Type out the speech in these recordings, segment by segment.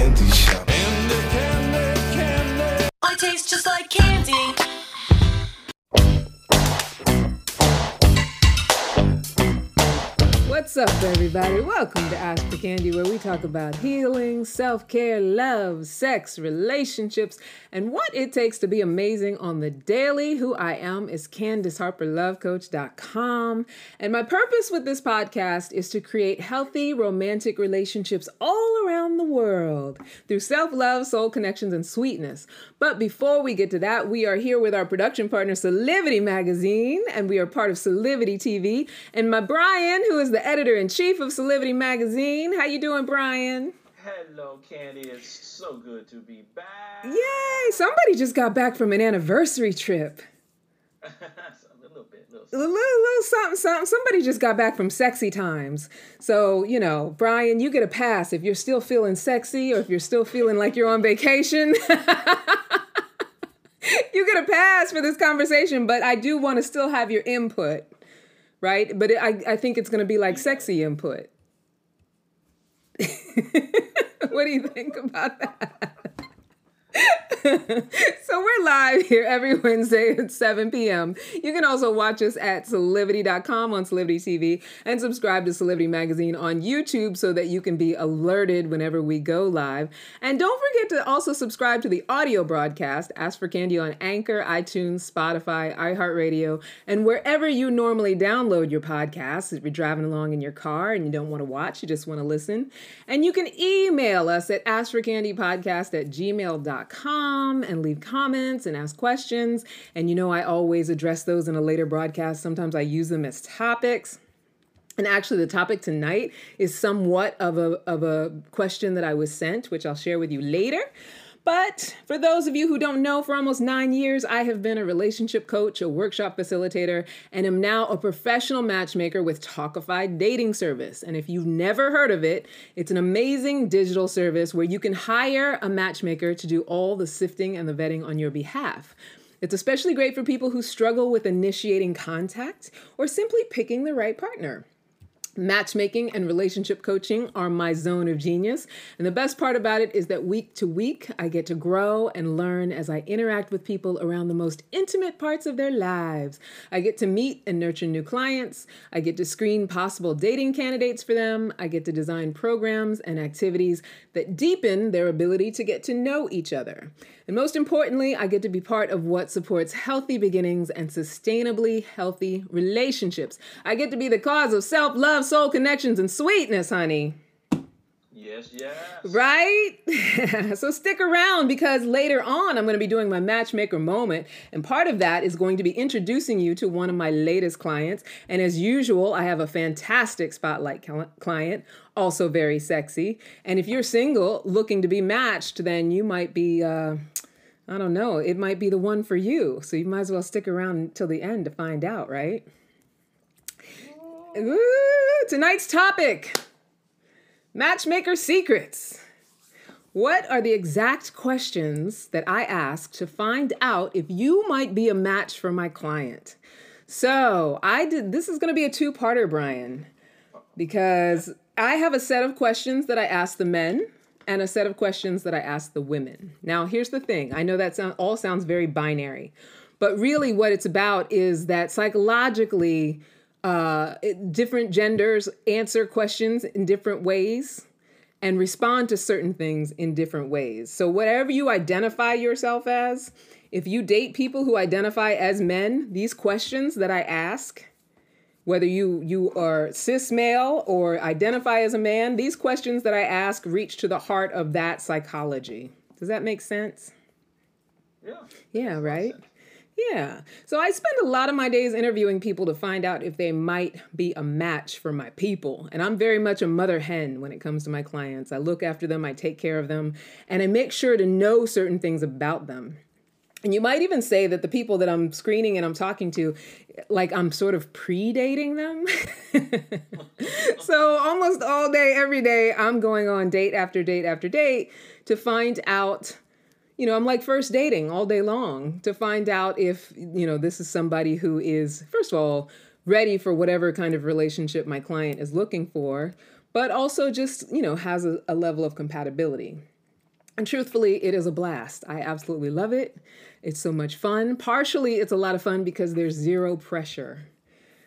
candy shop. I taste just like candy. What's up, everybody? Welcome to Ask for Candy, where we talk about healing, self-care, love, sex, relationships, and what it takes to be amazing on the daily. Who I am is Candace Harper, lovecoach.com. And my purpose with this podcast is to create healthy romantic relationships all around the world through self-love, soul connections, and sweetness. But before we get to that, we are here with our production partner, Solivity Magazine, and we are part of Solivity TV. And my Brian, who is the editor-in-chief of Solivity Magazine. How you doing, Brian? Hello, Candy. It's so good to be back. Yay! Somebody just got back from an anniversary trip. A little something, something. Somebody just got back from sexy times. So, you know, Brian, you get a pass if you're still feeling sexy or if you're still feeling like you're on vacation. You get a pass for this conversation, but I do want to still have your input. Right? But I think it's going to be like sexy input. What do you think about that? So we're live here every Wednesday at 7 p.m. You can also watch us at Solivity.com on Solivity TV and subscribe to Solivity Magazine on YouTube so that you can be alerted whenever we go live. And don't forget to also subscribe to the audio broadcast, Ask for Candy, on Anchor, iTunes, Spotify, iHeartRadio, and wherever you normally download your podcasts. If you're driving along in your car and you don't want to watch, you just want to listen. And you can email us at askforcandypodcast@gmail.com. And leave comments and ask questions. And you know, I always address those in a later broadcast. Sometimes I use them as topics. And actually, the topic tonight is somewhat of a question that I was sent, which I'll share with you later. But for those of you who don't know, for almost 9 years, I have been a relationship coach, a workshop facilitator, and am now a professional matchmaker with Tawkify dating service. And if you've never heard of it, it's an amazing digital service where you can hire a matchmaker to do all the sifting and the vetting on your behalf. It's especially great for people who struggle with initiating contact or simply picking the right partner. Matchmaking and relationship coaching are my zone of genius. And the best part about it is that week to week, I get to grow and learn as I interact with people around the most intimate parts of their lives. I get to meet and nurture new clients. I get to screen possible dating candidates for them. I get to design programs and activities that deepen their ability to get to know each other. And most importantly, I get to be part of what supports healthy beginnings and sustainably healthy relationships. I get to be the cause of self-love, soul connections, and sweetness, honey. Yes, yes. Right? So stick around, because later on I'm going to be doing my matchmaker moment, and part of that is going to be introducing you to one of my latest clients. And as usual, I have a fantastic spotlight client, also very sexy. And if you're single looking to be matched, then you might be I don't know, it might be the one for you. So you might as well stick around until the end to find out, right? Ooh, tonight's topic, matchmaker secrets. What are the exact questions that I ask to find out if you might be a match for my client? So this is going to be a two-parter, Brian, because I have a set of questions that I ask the men and a set of questions that I ask the women. Now, here's the thing. I know that all sounds very binary, but really what it's about is that psychologically, different genders answer questions in different ways and respond to certain things in different ways. So whatever you identify yourself as, if you date people who identify as men, these questions that I ask, whether you are cis male or identify as a man, these questions that I ask reach to the heart of that psychology. Does that make sense? Yeah. Yeah, right? Yeah. So I spend a lot of my days interviewing people to find out if they might be a match for my people. And I'm very much a mother hen when it comes to my clients. I look after them, I take care of them, and I make sure to know certain things about them. And you might even say that the people that I'm screening and I'm talking to, like, I'm sort of pre-dating them. So almost all day, every day, I'm going on date after date after date to find out. You know, I'm like first dating all day long to find out if, you know, this is somebody who is, first of all, ready for whatever kind of relationship my client is looking for, but also just, you know, has a level of compatibility. And truthfully, it is a blast. I absolutely love it. It's so much fun. Partially, it's a lot of fun because there's zero pressure,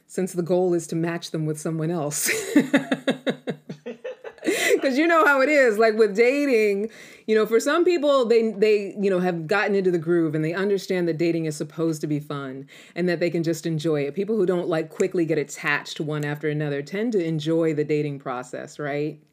since the goal is to match them with someone else. Because you know how it is, like with dating, you know, for some people, they you know, have gotten into the groove and they understand that dating is supposed to be fun and that they can just enjoy it. People who don't like quickly get attached one after another tend to enjoy the dating process, right?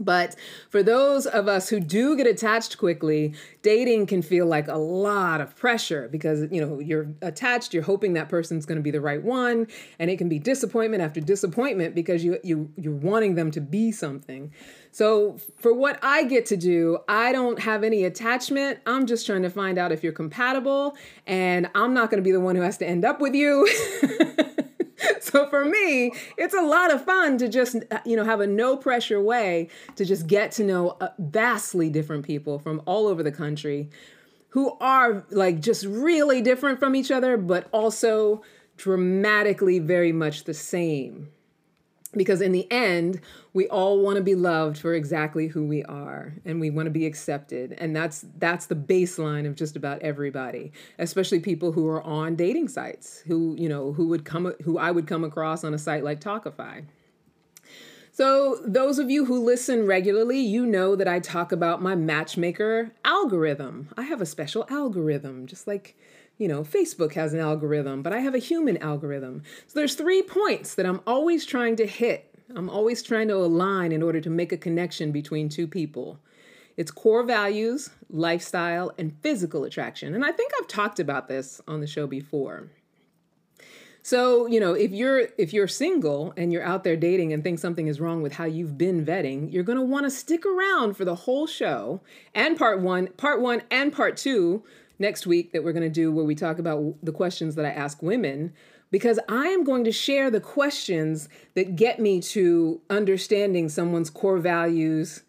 But for those of us who do get attached quickly, dating can feel like a lot of pressure because, you know, you're attached, you're hoping that person's going to be the right one. And it can be disappointment after disappointment because you're wanting them to be something. So for what I get to do, I don't have any attachment. I'm just trying to find out if you're compatible, and I'm not going to be the one who has to end up with you. So for me, it's a lot of fun to just, you know, have a no pressure way to just get to know vastly different people from all over the country who are like just really different from each other, but also dramatically very much the same. Because in the end, we all want to be loved for exactly who we are, and we want to be accepted. And that's the baseline of just about everybody, especially people who are on dating sites, who, you know, who I would come across on a site like Tawkify. So those of you who listen regularly, you know that I talk about my matchmaker algorithm. I have a special algorithm, just like, you know, Facebook has an algorithm, but I have a human algorithm. So there's 3 points that I'm always trying to hit. I'm always trying to align in order to make a connection between two people. It's core values, lifestyle, and physical attraction. And I think I've talked about this on the show before. So, you know, if you're single and you're out there dating and think something is wrong with how you've been vetting, you're going to want to stick around for the whole show and part one and part two next week that we're going to do, where we talk about the questions that I ask women, because I am going to share the questions that get me to understanding someone's core values,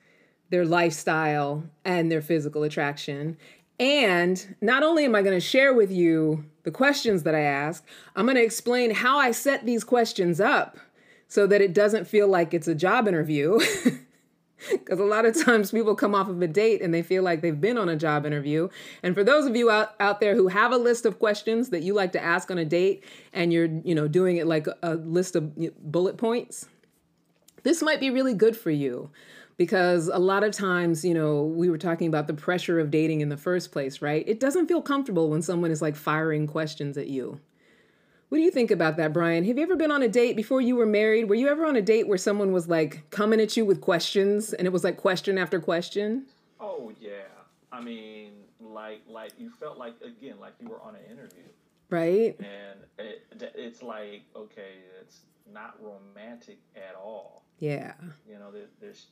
their lifestyle, and their physical attraction. And not only am I going to share with you the questions that I ask, I'm going to explain how I set these questions up so that it doesn't feel like it's a job interview. Because a lot of times people come off of a date and they feel like they've been on a job interview. And for those of you out there who have a list of questions that you like to ask on a date, and you're, you know, doing it like a list of bullet points, this might be really good for you. Because a lot of times, you know, we were talking about the pressure of dating in the first place, right? It doesn't feel comfortable when someone is like firing questions at you. What do you think about that, Brian? Have you ever been on a date before you were married? Were you ever on a date where someone was like coming at you with questions, and it was like question after question? Oh, yeah. I mean, like you felt like, again, like you were on an interview. Right. And it's like, okay, it's not romantic at all. Yeah. You know, there's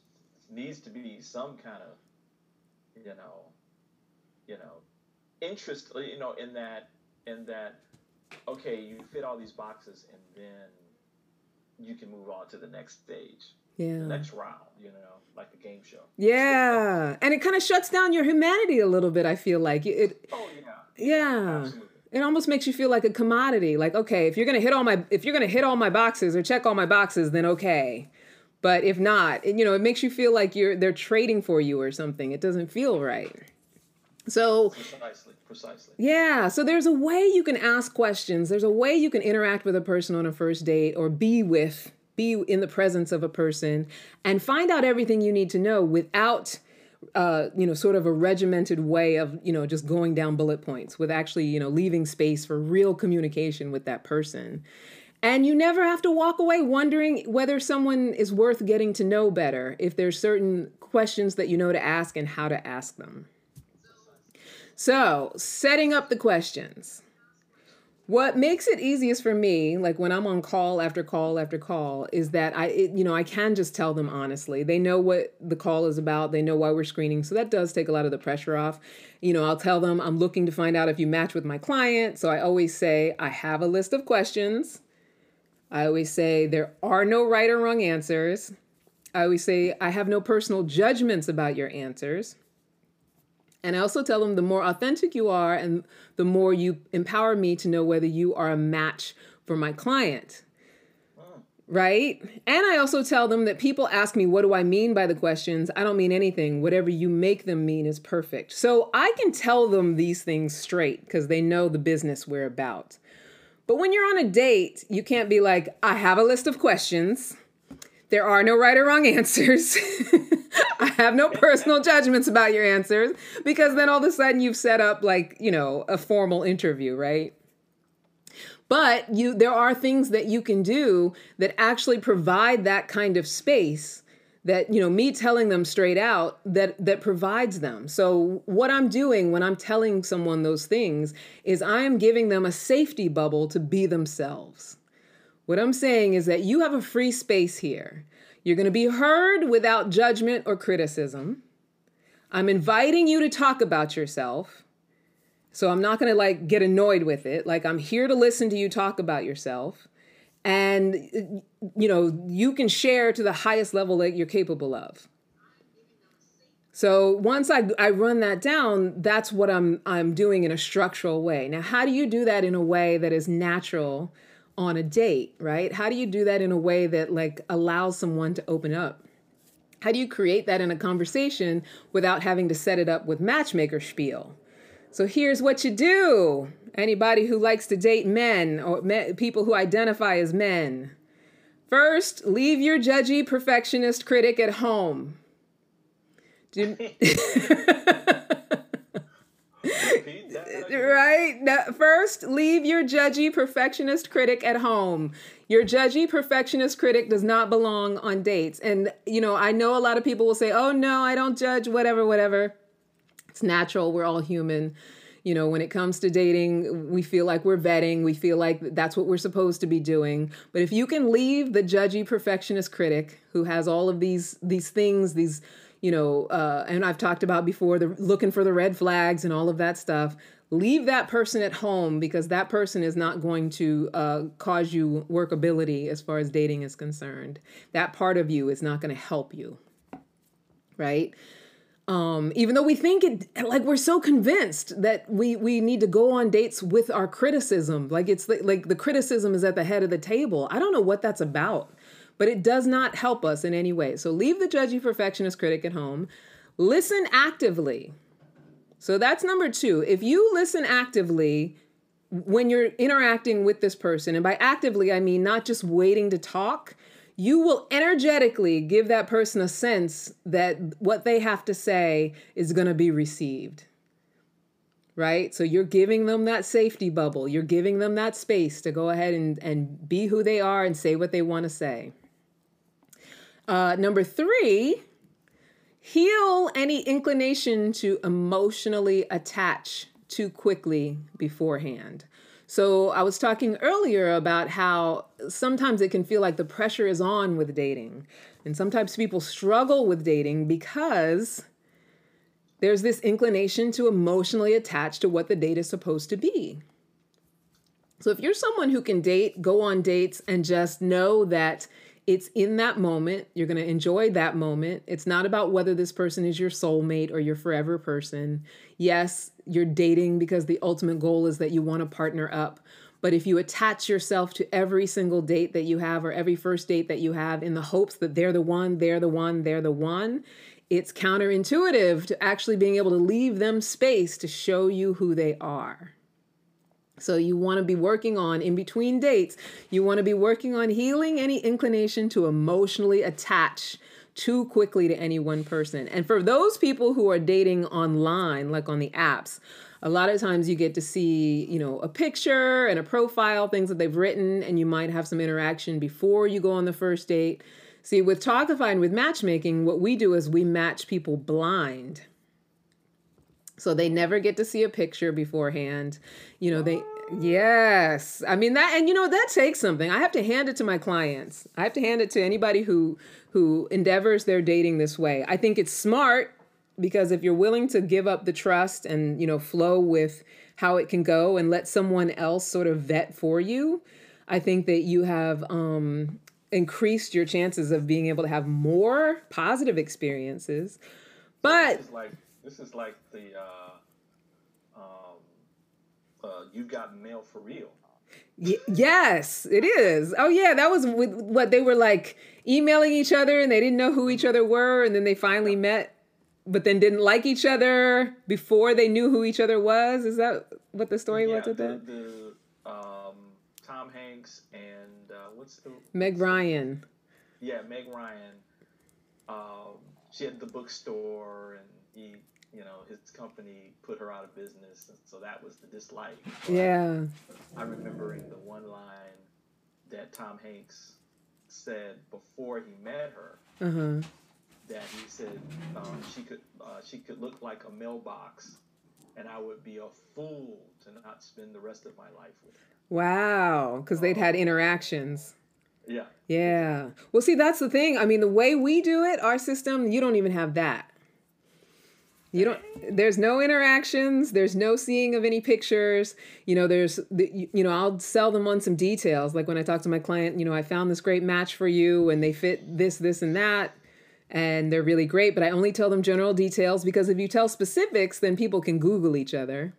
needs to be some kind of, you know, interest, you know, in that, okay, you fit all these boxes, and then you can move on to the next stage. Yeah. The next round, you know, like a game show. Yeah. And it kind of shuts down your humanity a little bit, I feel like. Oh, yeah. Yeah. Absolutely. It almost makes you feel like a commodity. Like, okay, if you're going to hit all my boxes or check all my boxes, then okay. But if not, you know, it makes you feel like they're trading for you or something. It doesn't feel right. So precisely. Yeah. So there's a way you can ask questions. There's a way you can interact with a person on a first date, or be in the presence of a person and find out everything you need to know without, you know, sort of a regimented way of, you know, just going down bullet points, with actually, you know, leaving space for real communication with that person. And you never have to walk away wondering whether someone is worth getting to know better if there's certain questions that you know to ask and how to ask them. So, setting up the questions. What makes it easiest for me, like when I'm on call after call after call, is that I can just tell them honestly. They know what the call is about. They know why we're screening. So that does take a lot of the pressure off. You know, I'll tell them I'm looking to find out if you match with my client. So I always say I have a list of questions. I always say there are no right or wrong answers. I always say I have no personal judgments about your answers. And I also tell them the more authentic you are and the more you empower me to know whether you are a match for my client. Wow. right? And I also tell them that people ask me, what do I mean by the questions? I don't mean anything. Whatever you make them mean is perfect. So I can tell them these things straight because they know the business we're about. But when you're on a date, you can't be like, I have a list of questions. There are no right or wrong answers. I have no personal judgments about your answers, because then all of a sudden you've set up like, you know, a formal interview, right? But there are things that you can do that actually provide that kind of space that, you know, me telling them straight out that provides them. So what I'm doing when I'm telling someone those things is I am giving them a safety bubble to be themselves. What I'm saying is that you have a free space here. You're going to be heard without judgment or criticism. I'm inviting you to talk about yourself. So I'm not going to like get annoyed with it. Like, I'm here to listen to you talk about yourself. And, you know, you can share to the highest level that you're capable of. So once I run that down, that's what I'm doing in a structural way. Now, how do you do that in a way that is natural on a date, right? How do you do that in a way that like allows someone to open up? How do you create that in a conversation without having to set it up with matchmaker spiel? So here's what you do. Anybody who likes to date men or people who identify as men. First, leave your judgy perfectionist critic at home. Right? First, leave your judgy perfectionist critic at home. Your judgy perfectionist critic does not belong on dates. And, you know, I know a lot of people will say, oh, no, I don't judge, whatever, whatever. It's natural. We're all human. You know, when it comes to dating, we feel like we're vetting. We feel like that's what we're supposed to be doing. But if you can leave the judgy perfectionist critic who has all of these things, these, you know, and I've talked about before, the looking for the red flags and all of that stuff, leave that person at home, because that person is not going to cause you workability as far as dating is concerned. That part of you is not going to help you, right? Even though we think it, like, we're so convinced that we need to go on dates with our criticism. Like, it's like the criticism is at the head of the table. I don't know what that's about, but it does not help us in any way. So leave the judgy perfectionist critic at home. Listen actively. So that's number two. If you listen actively when you're interacting with this person, and by actively, I mean not just waiting to talk, you will energetically give that person a sense that what they have to say is going to be received, right? So you're giving them that safety bubble. You're giving them that space to go ahead and be who they are and say what they want to say. Number three, heal any inclination to emotionally attach too quickly beforehand. So I was talking earlier about how sometimes it can feel like the pressure is on with dating. And sometimes people struggle with dating because there's this inclination to emotionally attach to what the date is supposed to be. So if you're someone who can date, go on dates, and just know that it's in that moment, you're going to enjoy that moment. It's not about whether this person is your soulmate or your forever person. Yes, you're dating because the ultimate goal is that you want to partner up. But if you attach yourself to every single date that you have or every first date that you have in the hopes that they're the one, they're the one, they're the one, it's counterintuitive to actually being able to leave them space to show you who they are. So you want to be working on, in between dates, you want to be working on healing any inclination to emotionally attach too quickly to any one person. And for those people who are dating online, like on the apps, a lot of times you get to see, you know, a picture and a profile, things that they've written, and you might have some interaction before you go on the first date. See, with Tawkify and with matchmaking, what we do is we match people blind. So they never get to see a picture beforehand. You know, they... Yes. I mean, that, and you know, that takes something. I have to hand it to my clients. I have to hand it to anybody who endeavors their dating this way. I think it's smart, because if you're willing to give up the trust and, you know, flow with how it can go and let someone else sort of vet for you, I think that you have increased your chances of being able to have more positive experiences. But... This is like the You Got Mail for real. Yes, it is. Oh, yeah. That was with what they were like emailing each other and they didn't know who each other were. And then they finally met, but then didn't like each other before they knew who each other was. Is that what the story was with that? Tom Hanks and Meg Ryan. Yeah, Meg Ryan. She had the bookstore and he, you know, his company put her out of business. And so that was the dislike. But yeah. I remembering the one line that Tom Hanks said before he met her, that he said she could look like a mailbox and I would be a fool to not spend the rest of my life with her. Wow. 'Cause they'd had interactions. Yeah. Yeah. Well, see, that's the thing. I mean, the way we do it, our system, you don't even have that. You don't, there's no interactions. There's no seeing of any pictures. You know, I'll sell them on some details. Like when I talk to my client, you know, I found this great match for you and they fit this, this, and that, and they're really great, but I only tell them general details because if you tell specifics, then people can Google each other.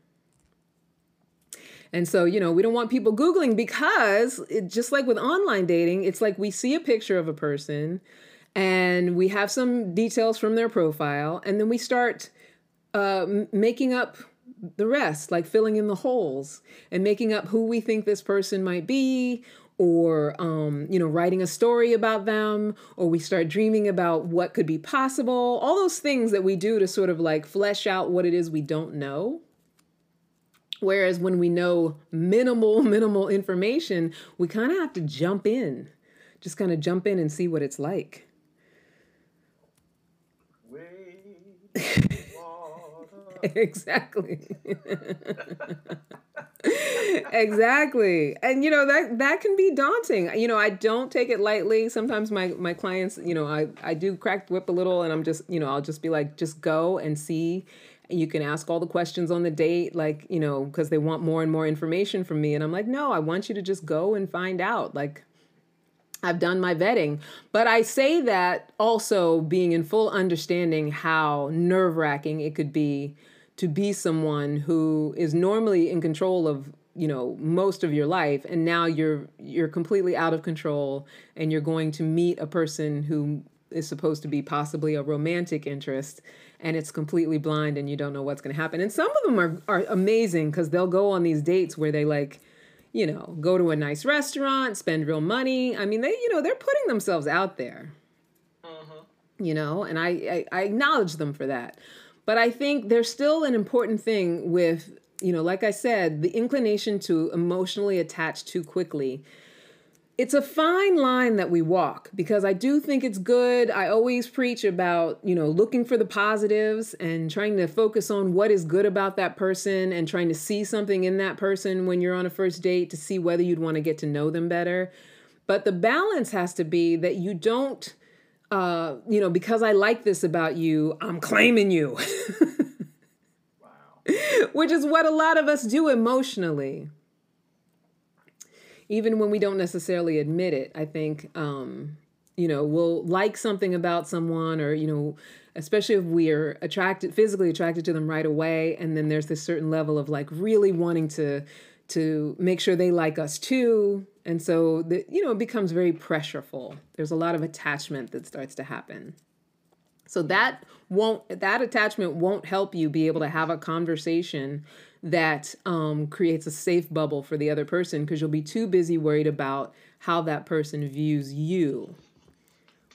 And so, you know, we don't want people Googling because it, just like with online dating, it's like we see a picture of a person and we have some details from their profile and then we start making up the rest, like filling in the holes and making up who we think this person might be or, you know, writing a story about them, or we start dreaming about what could be possible, all those things that we do to sort of like flesh out what it is we don't know. Whereas when we know minimal information, we kind of have to jump in, and see what it's like. Exactly. Exactly. And, you know, that can be daunting. You know, I don't take it lightly. Sometimes my clients, you know, I do crack the whip a little and I'm just, you know, I'll just be like, just go and see. You can ask all the questions on the date, like, you know, because they want more and more information from me. And I'm like, no, I want you to just go and find out. Like, I've done my vetting. But I say that also being in full understanding how nerve-wracking it could be to be someone who is normally in control of, you know, most of your life. And now you're completely out of control and you're going to meet a person who is supposed to be possibly a romantic interest and it's completely blind and you don't know what's going to happen. And some of them are amazing because they'll go on these dates where they like, you know, go to a nice restaurant, spend real money. I mean, they, you know, they're putting themselves out there, you know, and I acknowledge them for that. But I think there's still an important thing with, you know, like I said, the inclination to emotionally attach too quickly. It's a fine line that we walk because I do think it's good. I always preach about, you know, looking for the positives and trying to focus on what is good about that person and trying to see something in that person when you're on a first date to see whether you'd want to get to know them better. But the balance has to be that you don't, you know, because I like this about you, I'm claiming you. Wow. Which is what a lot of us do emotionally. Even when we don't necessarily admit it, I think, you know, we'll like something about someone or, you know, especially if we are attracted, physically attracted to them right away. And then there's this certain level of like really wanting to make sure they like us too. And so, you know, it becomes very pressureful. There's a lot of attachment that starts to happen. So that attachment won't help you be able to have a conversation that creates a safe bubble for the other person because you'll be too busy worried about how that person views you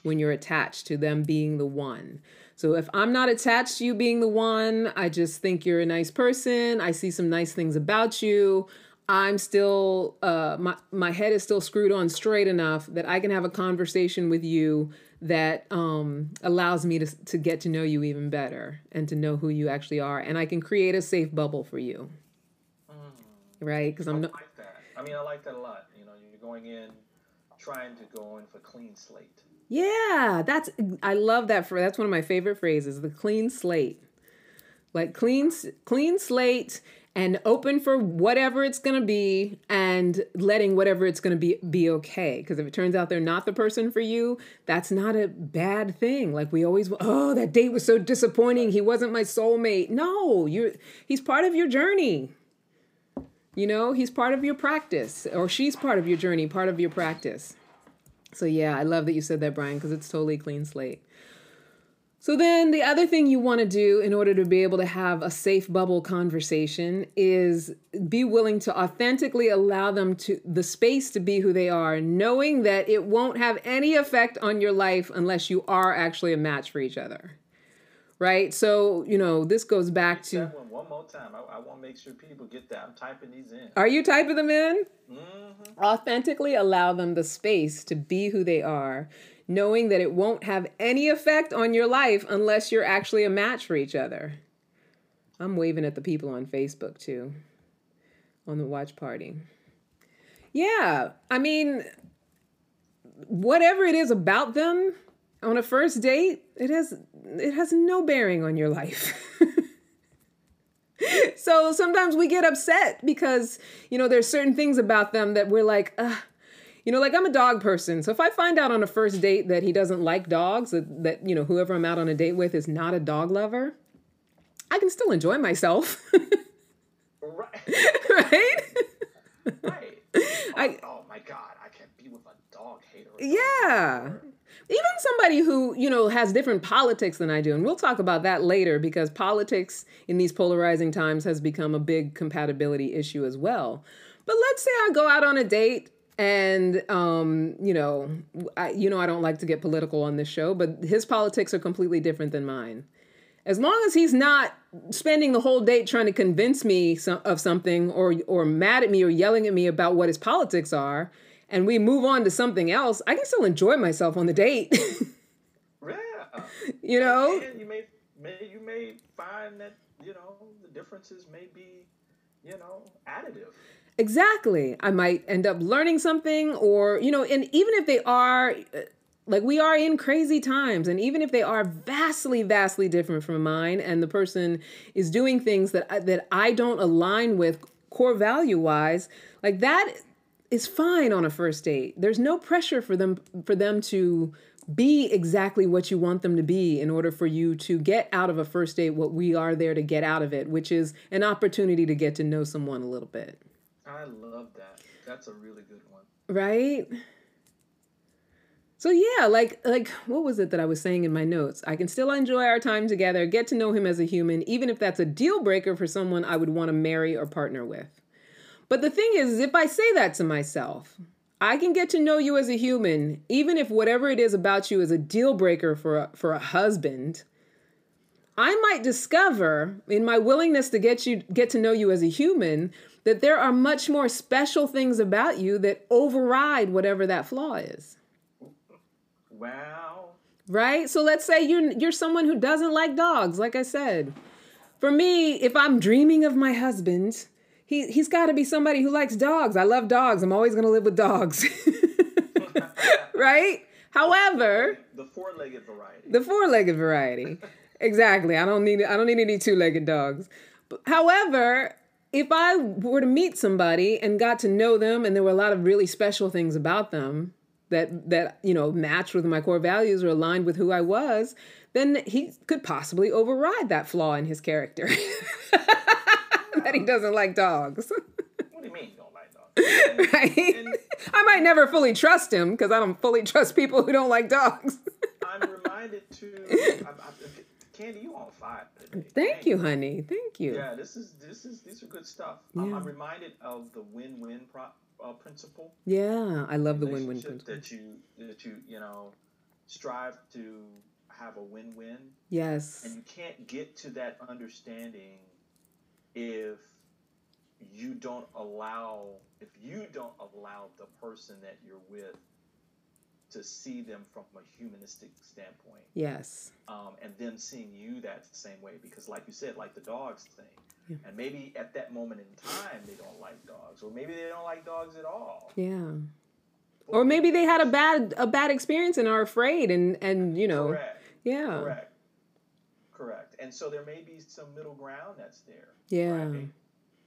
when you're attached to them being the one. So if I'm not attached to you being the one, I just think you're a nice person. I see some nice things about you. I'm still, my head is still screwed on straight enough that I can have a conversation with you that allows me to get to know you even better and to know who you actually are. And I can create a safe bubble for you. Right? Because I like that. I mean, I like that a lot. You know, you're going in, trying to go in for clean slate. Yeah, I love that. That's one of my favorite phrases, the clean slate. Like clean slate and open for whatever it's going to be and letting whatever it's going to be okay. Because if it turns out they're not the person for you, that's not a bad thing. Like we always, oh, that date was so disappointing. He wasn't my soulmate. No, he's part of your journey. You know, he's part of your practice, or she's part of your journey, part of your practice. So yeah, I love that you said that, Brian, because it's totally clean slate. So then the other thing you want to do in order to be able to have a safe bubble conversation is be willing to authentically allow them to the space to be who they are, knowing that it won't have any effect on your life unless you are actually a match for each other. Right? So, you know, this goes back to... One more time. I want to make sure people get that. I'm typing these in. Are you typing them in? Mm-hmm. Authentically allow them the space to be who they are, knowing that it won't have any effect on your life unless you're actually a match for each other. I'm waving at the people on Facebook, too, on the watch party. Yeah, I mean, whatever it is about them on a first date, it has no bearing on your life. So sometimes we get upset because, you know, there's certain things about them that we're like, ugh. You know, like I'm a dog person. So if I find out on a first date that he doesn't like dogs, that you know, whoever I'm out on a date with is not a dog lover, I can still enjoy myself. Right? Right. Oh my God, I can't be with a dog hater. Yeah. Even somebody who, you know, has different politics than I do. And we'll talk about that later because politics in these polarizing times has become a big compatibility issue as well. But let's say I go out on a date and, I don't like to get political on this show, but his politics are completely different than mine. As long as he's not spending the whole date trying to convince me of something or mad at me or yelling at me about what his politics are, and we move on to something else, I can still enjoy myself on the date. Yeah. You know? And you may find that, you know, the differences may be, you know, additive. Exactly. I might end up learning something or, you know, and even if they are, like we are in crazy times, and even if they are vastly, vastly different from mine and the person is doing things that I don't align with core value-wise, like that... It's fine on a first date. There's no pressure for them to be exactly what you want them to be in order for you to get out of a first date what we are there to get out of it, which is an opportunity to get to know someone a little bit. I love that. That's a really good one. Right? So yeah, like what was it that I was saying in my notes? I can still enjoy our time together, get to know him as a human, even if that's a deal breaker for someone I would want to marry or partner with. But the thing is, if I say that to myself, I can get to know you as a human, even if whatever it is about you is a deal breaker for a husband. I might discover in my willingness to get to know you as a human that there are much more special things about you that override whatever that flaw is. Wow. Right? So let's say you're someone who doesn't like dogs, like I said. For me, if I'm dreaming of my husband, He's got to be somebody who likes dogs. I love dogs. I'm always going to live with dogs. Right? However, the four-legged variety. Exactly. I don't need any two-legged dogs. But, however, if I were to meet somebody and got to know them and there were a lot of really special things about them that you know, matched with my core values or aligned with who I was, then he could possibly override that flaw in his character. That he doesn't like dogs. What do you mean you don't like dogs? Right? I might never fully trust him because I don't fully trust people who don't like dogs. I'm reminded to... Candy, you on fire today. Thank you, honey. Thank you. Yeah, these are good stuff. Yeah. I'm reminded of the win-win principle. Yeah, I love the win-win principle. That you strive to have a win-win. Yes. And you can't get to that understanding if you don't allow, the person that you're with to see them from a humanistic standpoint. Yes. And them seeing you that same way, because like you said, like the dogs thing, yeah. And maybe at that moment in time, they don't like dogs, or maybe they don't like dogs at all. Yeah. Or maybe they had a bad experience and are afraid and you know. Correct. Yeah. Correct. And so there may be some middle ground that's there. Yeah. Right?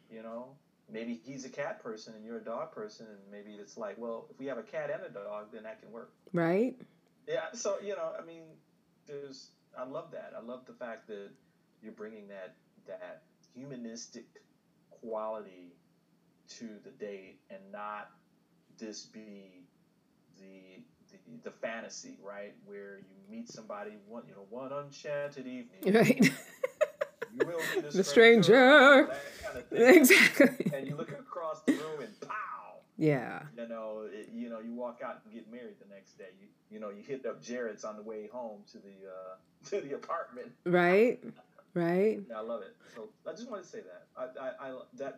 You know, maybe he's a cat person and you're a dog person. And maybe it's like, well, if we have a cat and a dog, then that can work. Right. Yeah. So, you know, I mean, I love that. I love the fact that you're bringing that humanistic quality to the date and not this be the fantasy, right? Where you meet somebody one enchanted evening. Right. You will meet a stranger. That kind of thing. Exactly. And you look across the room and pow. Yeah. You walk out and get married the next day. You hit up Jared's on the way home to the apartment. Right. Right. Yeah, I love it. So I just want to say that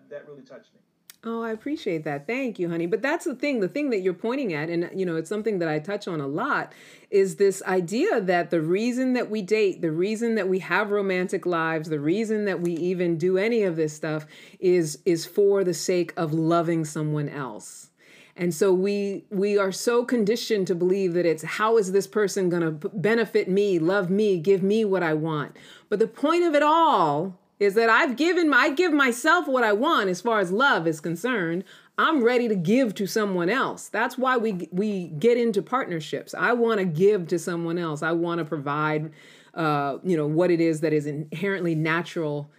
that really touched me. Oh, I appreciate that. Thank you, honey. But that's the thing that you're pointing at, and it's something that I touch on a lot, is this idea that the reason that we date, the reason that we have romantic lives, the reason that we even do any of this stuff is for the sake of loving someone else. And so we are so conditioned to believe that it's, how is this person going to benefit me, love me, give me what I want? But the point of it all is that I give myself what I want as far as love is concerned. I'm ready to give to someone else. That's why we get into partnerships. I want to give to someone else. I want to provide, what it is that is inherently natural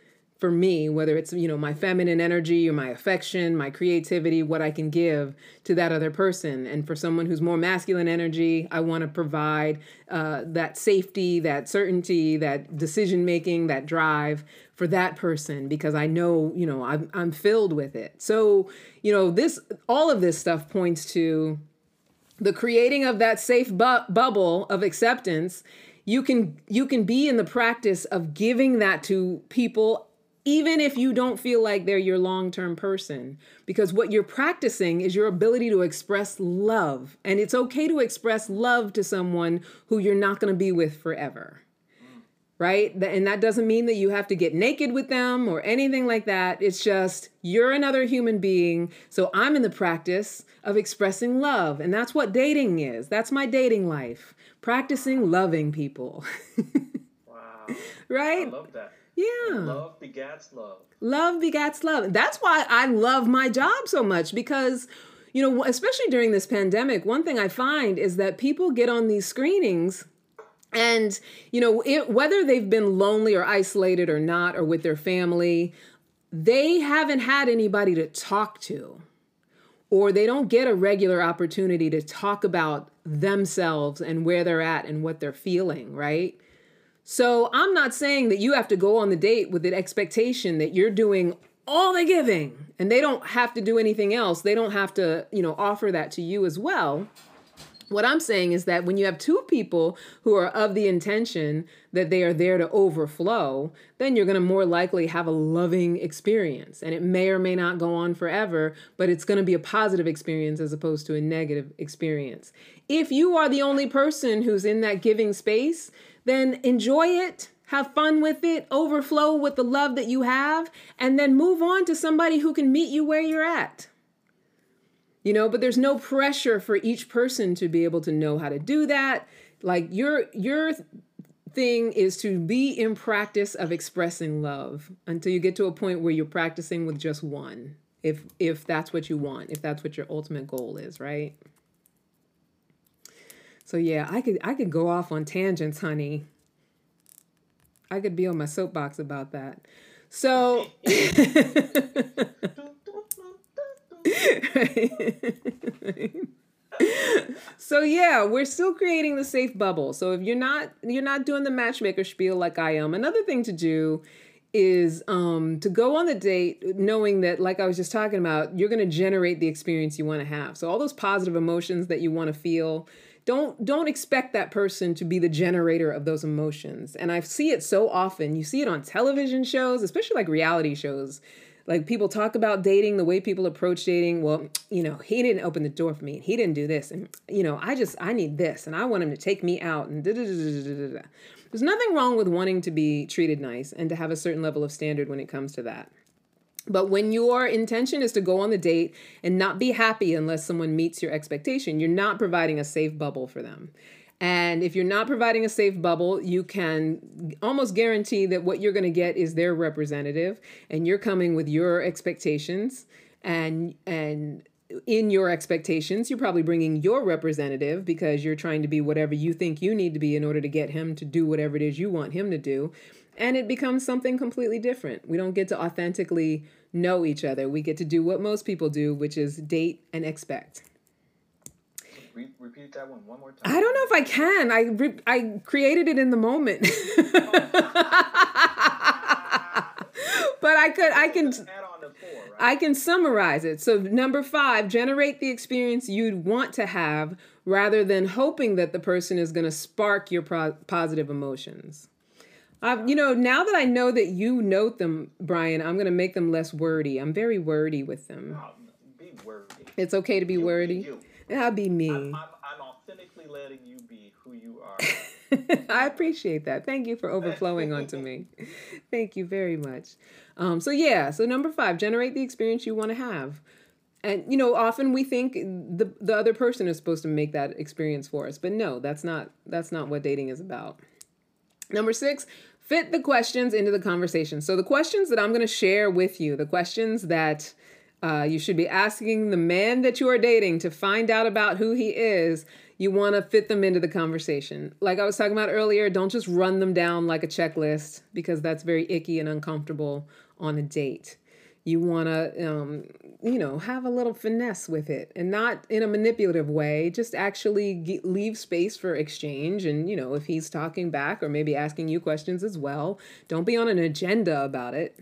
for me, whether it's, my feminine energy or my affection, my creativity, what I can give to that other person. And for someone who's more masculine energy, I want to provide that safety, that certainty, that decision-making, that drive for that person, because I know, I'm filled with it. So, all of this stuff points to the creating of that safe bubble of acceptance. You can be in the practice of giving that to people, even if you don't feel like they're your long-term person, because what you're practicing is your ability to express love. And it's okay to express love to someone who you're not going to be with forever, right? And that doesn't mean that you have to get naked with them or anything like that. It's just, you're another human being, so I'm in the practice of expressing love. And that's what dating is. That's my dating life, practicing loving people. Wow. Right? I love that. Yeah. Love begats love. Love begats love. That's why I love my job so much, because, especially during this pandemic, one thing I find is that people get on these screenings and, whether they've been lonely or isolated or not, or with their family, they haven't had anybody to talk to, or they don't get a regular opportunity to talk about themselves and where they're at and what they're feeling, right? So I'm not saying that you have to go on the date with the expectation that you're doing all the giving and they don't have to do anything else. They don't have to, offer that to you as well. What I'm saying is that when you have two people who are of the intention that they are there to overflow, then you're going to more likely have a loving experience. And it may or may not go on forever, but it's going to be a positive experience as opposed to a negative experience. If you are the only person who's in that giving space, then enjoy it, have fun with it, overflow with the love that you have, and then move on to somebody who can meet you where you're at. But there's no pressure for each person to be able to know how to do that. Like your thing is to be in practice of expressing love until you get to a point where you're practicing with just one, if that's what you want, if that's what your ultimate goal is, right? So yeah, I could go off on tangents, honey. I could be on my soapbox about that. So So yeah, we're still creating the safe bubble. So if you're not doing the matchmaker spiel like I am, another thing to do is to go on the date knowing that, like I was just talking about, you're going to generate the experience you want to have. So all those positive emotions that you want to feel, don't expect that person to be the generator of those emotions. And I see it so often. You see it on television shows, especially like reality shows. Like, people talk about dating, the way people approach dating. Well, he didn't open the door for me. He didn't do this. And, I need this. And I want him to take me out. And da-da-da-da-da-da. There's nothing wrong with wanting to be treated nice and to have a certain level of standard when it comes to that. But when your intention is to go on the date and not be happy unless someone meets your expectation, you're not providing a safe bubble for them. And if you're not providing a safe bubble, you can almost guarantee that what you're going to get is their representative, and you're coming with your expectations, and in your expectations, you're probably bringing your representative because you're trying to be whatever you think you need to be in order to get him to do whatever it is you want him to do. and it becomes something completely different. We don't get to authentically know each other. We get to do what most people do, which is date and expect. Repeat that one more time. I don't know if I can. I created it in the moment. But I can I can summarize it. So number 5, generate the experience you'd want to have rather than hoping that the person is going to spark your positive emotions. You know, now that I know that you note them, Brian, I'm going to make them less wordy. I'm very wordy with them. Oh, be wordy. It's okay to be wordy. I'll be me. I'm authentically letting you be who you are. I appreciate that. Thank you for overflowing onto me. Thank you very much. So number 5, generate the experience you want to have. And, you know, often we think the other person is supposed to make that experience for us. But no, that's not what dating is about. Number 6, fit the questions into the conversation. So the questions that I'm going to share with you, the questions that you should be asking the man that you are dating to find out about who he is, you want to fit them into the conversation. Like I was talking about earlier, don't just run them down like a checklist, because that's very icky and uncomfortable on a date. You want to, have a little finesse with it, and not in a manipulative way, just actually leave space for exchange. And, you know, if he's talking back or maybe asking you questions as well, don't be on an agenda about it.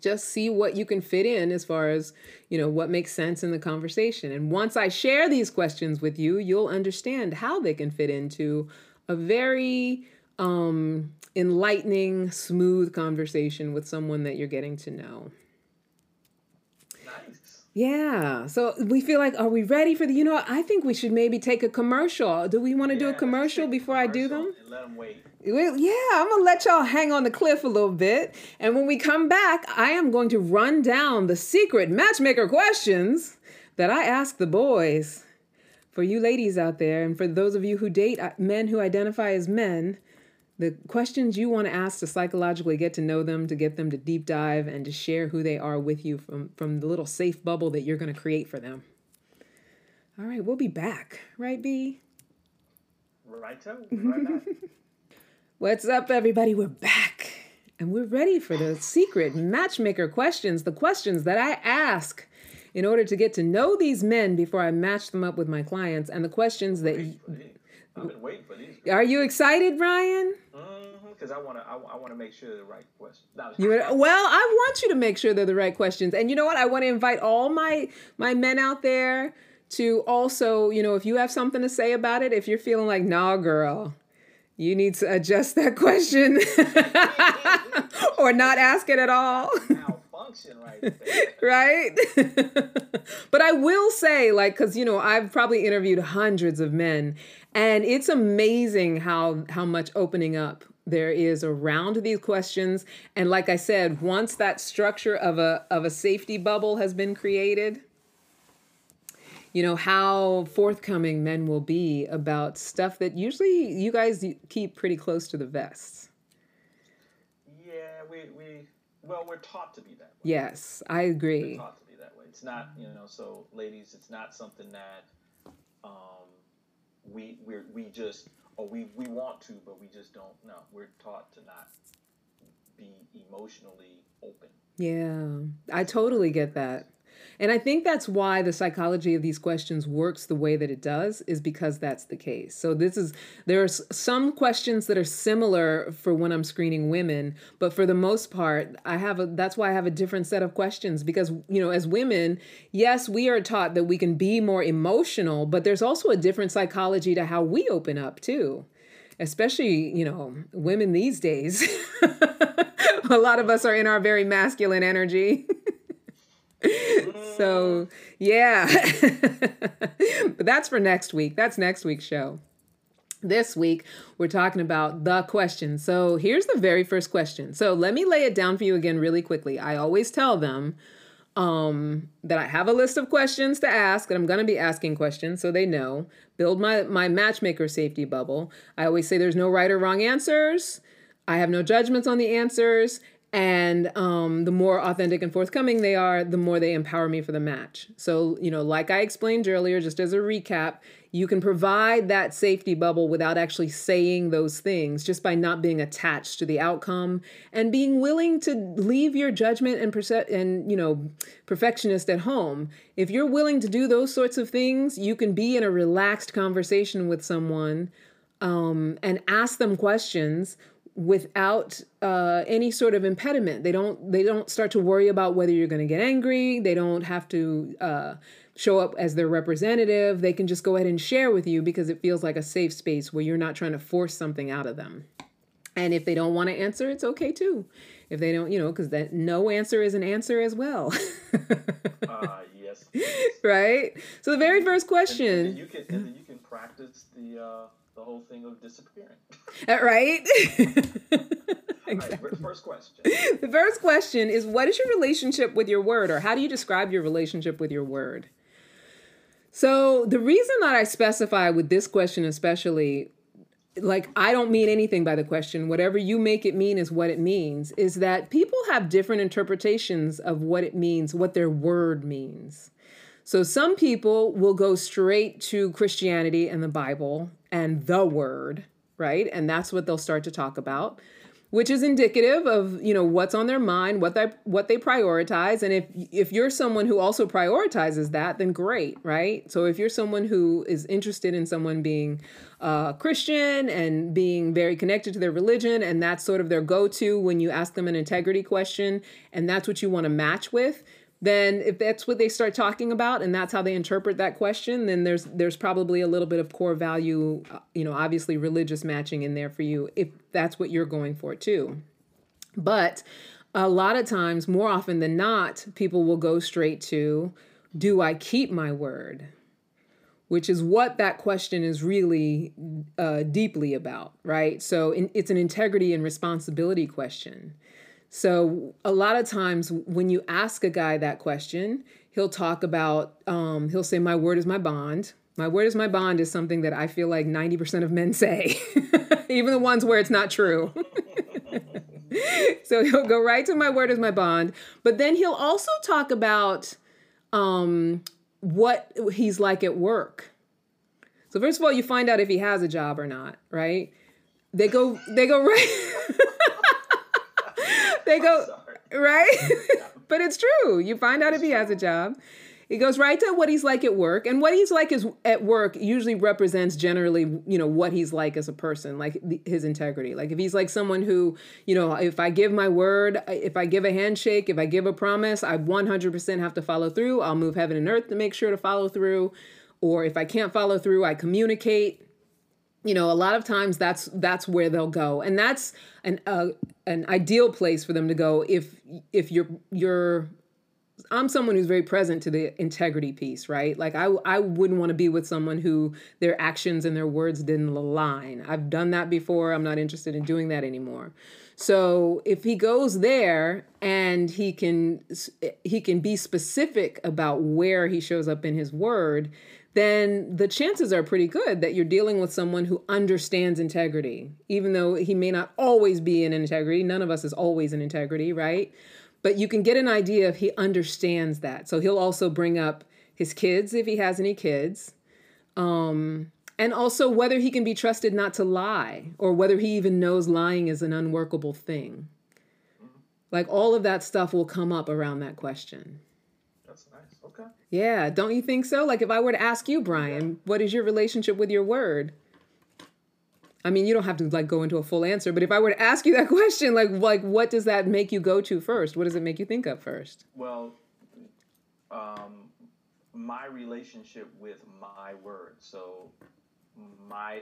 Just see what you can fit in as far as, you know, what makes sense in the conversation. And once I share these questions with you, you'll understand how they can fit into a very enlightening, smooth conversation with someone that you're getting to know. Nice. Yeah. So we feel like, are we ready for the, you know, I think we should maybe take a commercial. Do we want to do a commercial before I do them? And let them wait. Well, yeah, I'm going to let y'all hang on the cliff a little bit. And when we come back, I am going to run down the secret matchmaker questions that I ask the boys. For you ladies out there, and for those of you who date men who identify as men, the questions you want to ask to psychologically get to know them, to get them to deep dive and to share who they are with you from the little safe bubble that you're going to create for them. All right, we'll be back. Right, B? Righto. Right back. What's up, everybody? We're back, and we're ready for the secret matchmaker questions, the questions that I ask in order to get to know these men before I match them up with my clients, and the questions that I've been waiting for these. Are you excited, Brian? Because I want to make sure they're the right questions. I want you to make sure they're the right questions, and you know what? I want to invite all my men out there to also, you know, if you have something to say about it, if you're feeling like, nah, girl, you need to adjust that question or not ask it at all. Malfunction right there. Right? But I will say, like, because, you know, I've probably interviewed hundreds of men, and it's amazing how much opening up there is around these questions. And like I said, once that structure of a safety bubble has been created, you know, how forthcoming men will be about stuff that usually you guys keep pretty close to the vest. Yeah, we're taught to be that way. Yes, I agree. We're taught to be that way. It's not, you know, so ladies, it's not something that we want to, but we just don't. No, we're taught to not be emotionally open. Yeah, I totally get that. And I think that's why the psychology of these questions works the way that it does, is because that's the case. So there are some questions that are similar for when I'm screening women, but for the most part, that's why I have a different set of questions, because, you know, as women, yes, we are taught that we can be more emotional, but there's also a different psychology to how we open up too, especially, you know, women these days. A lot of us are in our very masculine energy. So, yeah, but that's for next week. That's next week's show. This week, we're talking about the question. So here's the very first question. So let me lay it down for you again really quickly. I always tell them that I have a list of questions to ask, and I'm going to be asking questions so they know. Build my matchmaker safety bubble. I always say there's no right or wrong answers. I have no judgments on the answers. And the more authentic and forthcoming they are, the more they empower me for the match. So, you know, like I explained earlier, just as a recap, You can provide that safety bubble without actually saying those things, just by not being attached to the outcome and being willing to leave your judgment and perfectionist at home. If you're willing to do those sorts of things, you can be in a relaxed conversation with someone and ask them questions without any sort of impediment. They don't start to worry about whether you're going to get angry. They don't have to show up as their representative. They can just go ahead and share with you because it feels like a safe space where you're not trying to force something out of them. And if they don't want to answer, it's okay too. If they don't, because that no answer is an answer as well. Yes. Right? So the very first question. And then you can practice the whole thing of disappearing. Right? Exactly. All right, first question. The first question is, what is your relationship with your word, or how do you describe your relationship with your word? So the reason that I specify with this question especially, like, I don't mean anything by the question. Whatever you make it mean is what it means, is that people have different interpretations of what it means, what their word means. So some people will go straight to Christianity and the Bible and the word, right? And that's what they'll start to talk about, which is indicative of, what's on their mind, what they prioritize. And if you're someone who also prioritizes that, then great, right? So if you're someone who is interested in someone being Christian and being very connected to their religion, and that's sort of their go-to when you ask them an integrity question, and that's what you want to match with, then if that's what they start talking about and that's how they interpret that question, then there's probably a little bit of core value, obviously religious matching in there for you if that's what you're going for too. But a lot of times, more often than not, people will go straight to, do I keep my word? Which is what that question is really deeply about, right? So it's an integrity and responsibility question. So a lot of times when you ask a guy that question, he'll talk about, he'll say, my word is my bond. My word is my bond is something that I feel like 90% of men say, even the ones where it's not true. So he'll go right to my word is my bond. But then he'll also talk about what he's like at work. So first of all, you find out if he has a job or not, right? They go right... They go, right? But it's true. You find out if he has a job. It goes right to what he's like at work. And what he's like at work usually represents generally, what he's like as a person, like his integrity. Like if he's like someone who, if I give my word, if I give a handshake, if I give a promise, I 100% have to follow through. I'll move heaven and earth to make sure to follow through. Or if I can't follow through, I communicate. A lot of times that's where they'll go. And that's an ideal place for them to go if you're I'm someone who's very present to the integrity piece, right? Like I wouldn't want to be with someone who their actions and their words didn't align. I've done that before. I'm not interested in doing that anymore. So if he goes there and he can be specific about where he shows up in his word, then the chances are pretty good that you're dealing with someone who understands integrity, even though he may not always be in integrity. None of us is always in integrity, right? But you can get an idea if he understands that. So he'll also bring up his kids, if he has any kids, and also whether he can be trusted not to lie or whether he even knows lying is an unworkable thing. Like all of that stuff will come up around that question. That's nice. Okay. Yeah, don't you think so? Like if I were to ask you, Brian, what is your relationship with your word? I mean, you don't have to like go into a full answer, but if I were to ask you that question, like what does that make you go to first? What does it make you think of first? Well, my relationship with my word. So my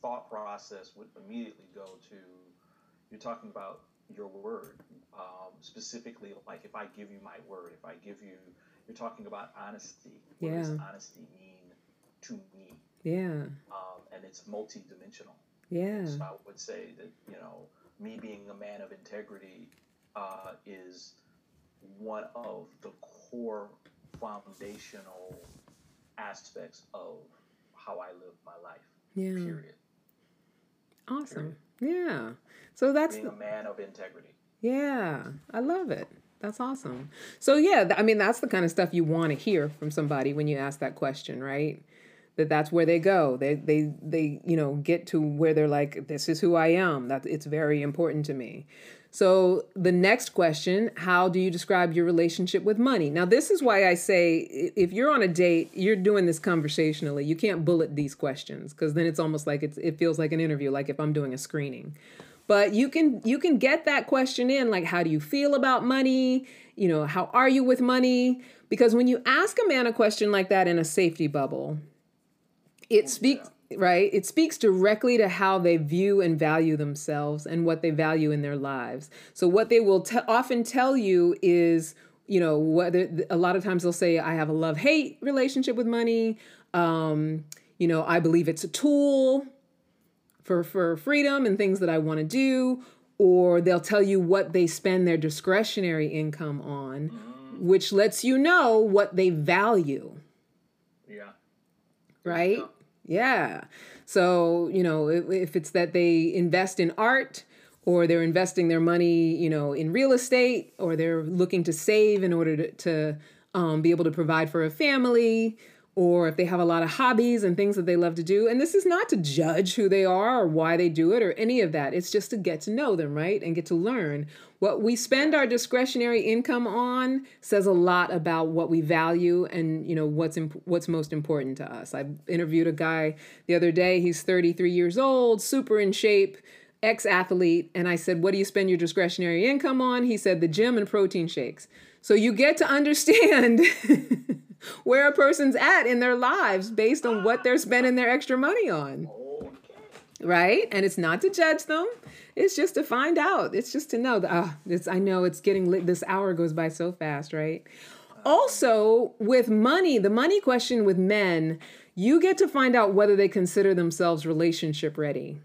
thought process would immediately go to, you're talking about your word, specifically, like if I give you my word, you're talking about honesty. What does honesty mean to me? Yeah. And it's multidimensional. Yeah. So I would say that, me being a man of integrity is one of the core foundational aspects of how I live my life. Yeah. Period. Awesome. Period. Yeah. So that's being a man of integrity. Yeah. I love it. That's awesome. So yeah, I mean, that's the kind of stuff you want to hear from somebody when you ask that question, right? that's where they go. They you know, get to where they're like, this is who I am. That it's very important to me. So the next question, how do you describe your relationship with money? Now, this is why I say if you're on a date, you're doing this conversationally. You can't bullet these questions because then it's almost like it feels like an interview, like if I'm doing a screening. But you can get that question in, like, how do you feel about money? You know, how are you with money? Because when you ask a man a question like that in a safety bubble, it speaks directly to how they view and value themselves and what they value in their lives. So what they will often tell you is, you know, whether a lot of times they'll say, I have a love-hate relationship with money. You know, I believe it's a tool for freedom and things that I want to do. Or they'll tell you what they spend their discretionary income on, which lets you know what they value. Yeah. Right? Yeah. Yeah. So, you know, if it's that they invest in art or they're investing their money, you know, in real estate, or they're looking to save in order to be able to provide for a family, or if they have a lot of hobbies and things that they love to do. And this is not to judge who they are or why they do it or any of that. It's just to get to know them, right? And get to learn. What we spend our discretionary income on says a lot about what we value and, you know, what's most important to us. I interviewed a guy the other day. He's 33 years old, super in shape, ex-athlete. And I said, what do you spend your discretionary income on? He said, the gym and protein shakes. So you get to understand where a person's at in their lives based on what they're spending their extra money on. Right? And it's not to judge them. It's just to find out. It's just to know that, I know it's getting lit. This hour goes by so fast, right? Also, with money, the money question with men, you get to find out whether they consider themselves relationship ready.